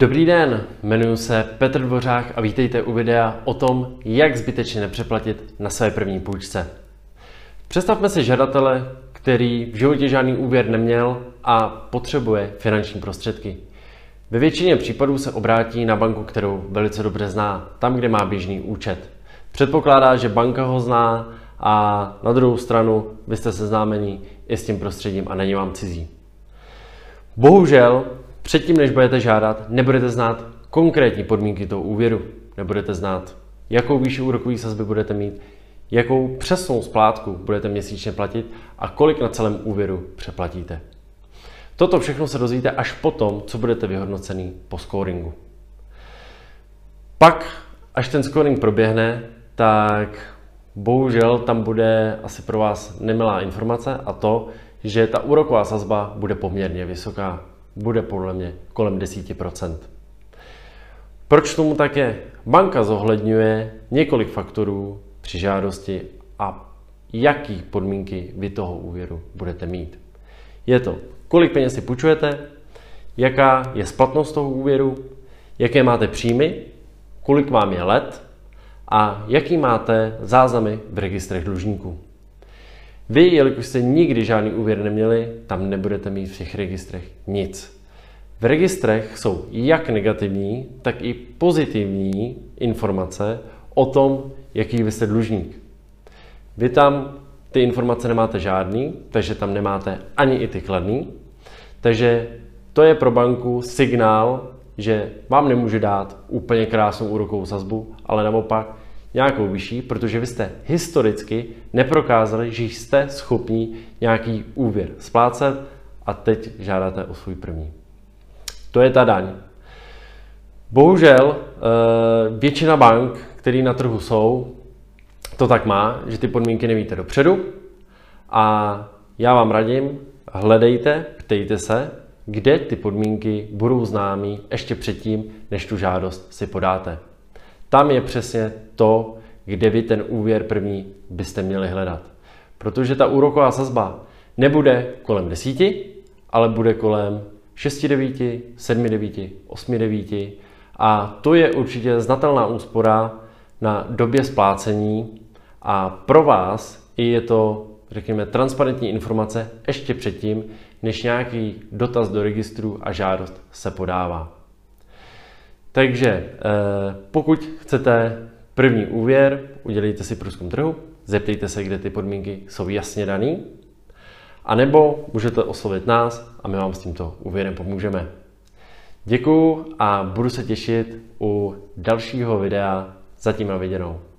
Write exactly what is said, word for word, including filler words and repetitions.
Dobrý den, jmenuji se Petr Dvořák a vítejte u videa o tom, jak zbytečně nepřeplatit na své první půjčce. Představme si žadatele, který v životě žádný úvěr neměl a potřebuje finanční prostředky. Ve většině případů se obrátí na banku, kterou velice dobře zná, tam, kde má běžný účet. Předpokládá, že banka ho zná a na druhou stranu vy jste seznámení i s tím prostředím a není vám cizí. Bohužel, předtím, než budete žádat, nebudete znát konkrétní podmínky toho úvěru. Nebudete znát, jakou výši úrokové sazby budete mít, jakou přesnou splátku budete měsíčně platit a kolik na celém úvěru přeplatíte. Toto všechno se dozvíte až potom, co budete vyhodnocený po scoringu. Pak, až ten scoring proběhne, tak bohužel tam bude asi pro vás nemilá informace a to, že ta úroková sazba bude poměrně vysoká. Bude podle mě kolem deset procent. Proč tomu tak je? Banka zohledňuje několik faktorů při žádosti a jaký podmínky vy toho úvěru budete mít. Je to, kolik peněz si půjčujete, jaká je splatnost toho úvěru, jaké máte příjmy, kolik vám je let a jaký máte záznamy v registrech dlužníků. Vy, jelikož jste nikdy žádný úvěr neměli, tam nebudete mít v těch registrech nic. V registrech jsou jak negativní, tak i pozitivní informace o tom, jaký vy jste dlužník. Vy tam ty informace nemáte žádný, takže tam nemáte ani i ty kladný. Takže to je pro banku signál, že vám nemůže dát úplně krásnou úrokovou sazbu, ale naopak nějakou vyšší, protože vy jste historicky neprokázali, že jste schopni nějaký úvěr splácet a teď žádáte o svůj první. To je ta daň. Bohužel většina bank, které na trhu jsou, to tak má, že ty podmínky nevíte dopředu a já vám radím, hledejte, ptejte se, kde ty podmínky budou známé ještě předtím, než tu žádost si podáte. Tam je přesně to, kde vy ten úvěr první byste měli hledat. Protože ta úroková sazba nebude kolem deseti, ale bude kolem šest devět, sedm devět, osm devět a to je určitě znatelná úspora na době splácení a pro vás je to, řekněme, transparentní informace ještě předtím, než nějaký dotaz do registru a žádost se podává. Takže pokud chcete první úvěr, udělejte si průzkum trhu, zeptejte se, kde ty podmínky jsou jasně dané, anebo můžete oslovit nás a my vám s tímto úvěrem pomůžeme. Děkuju a budu se těšit u dalšího videa. Zatím na viděnou.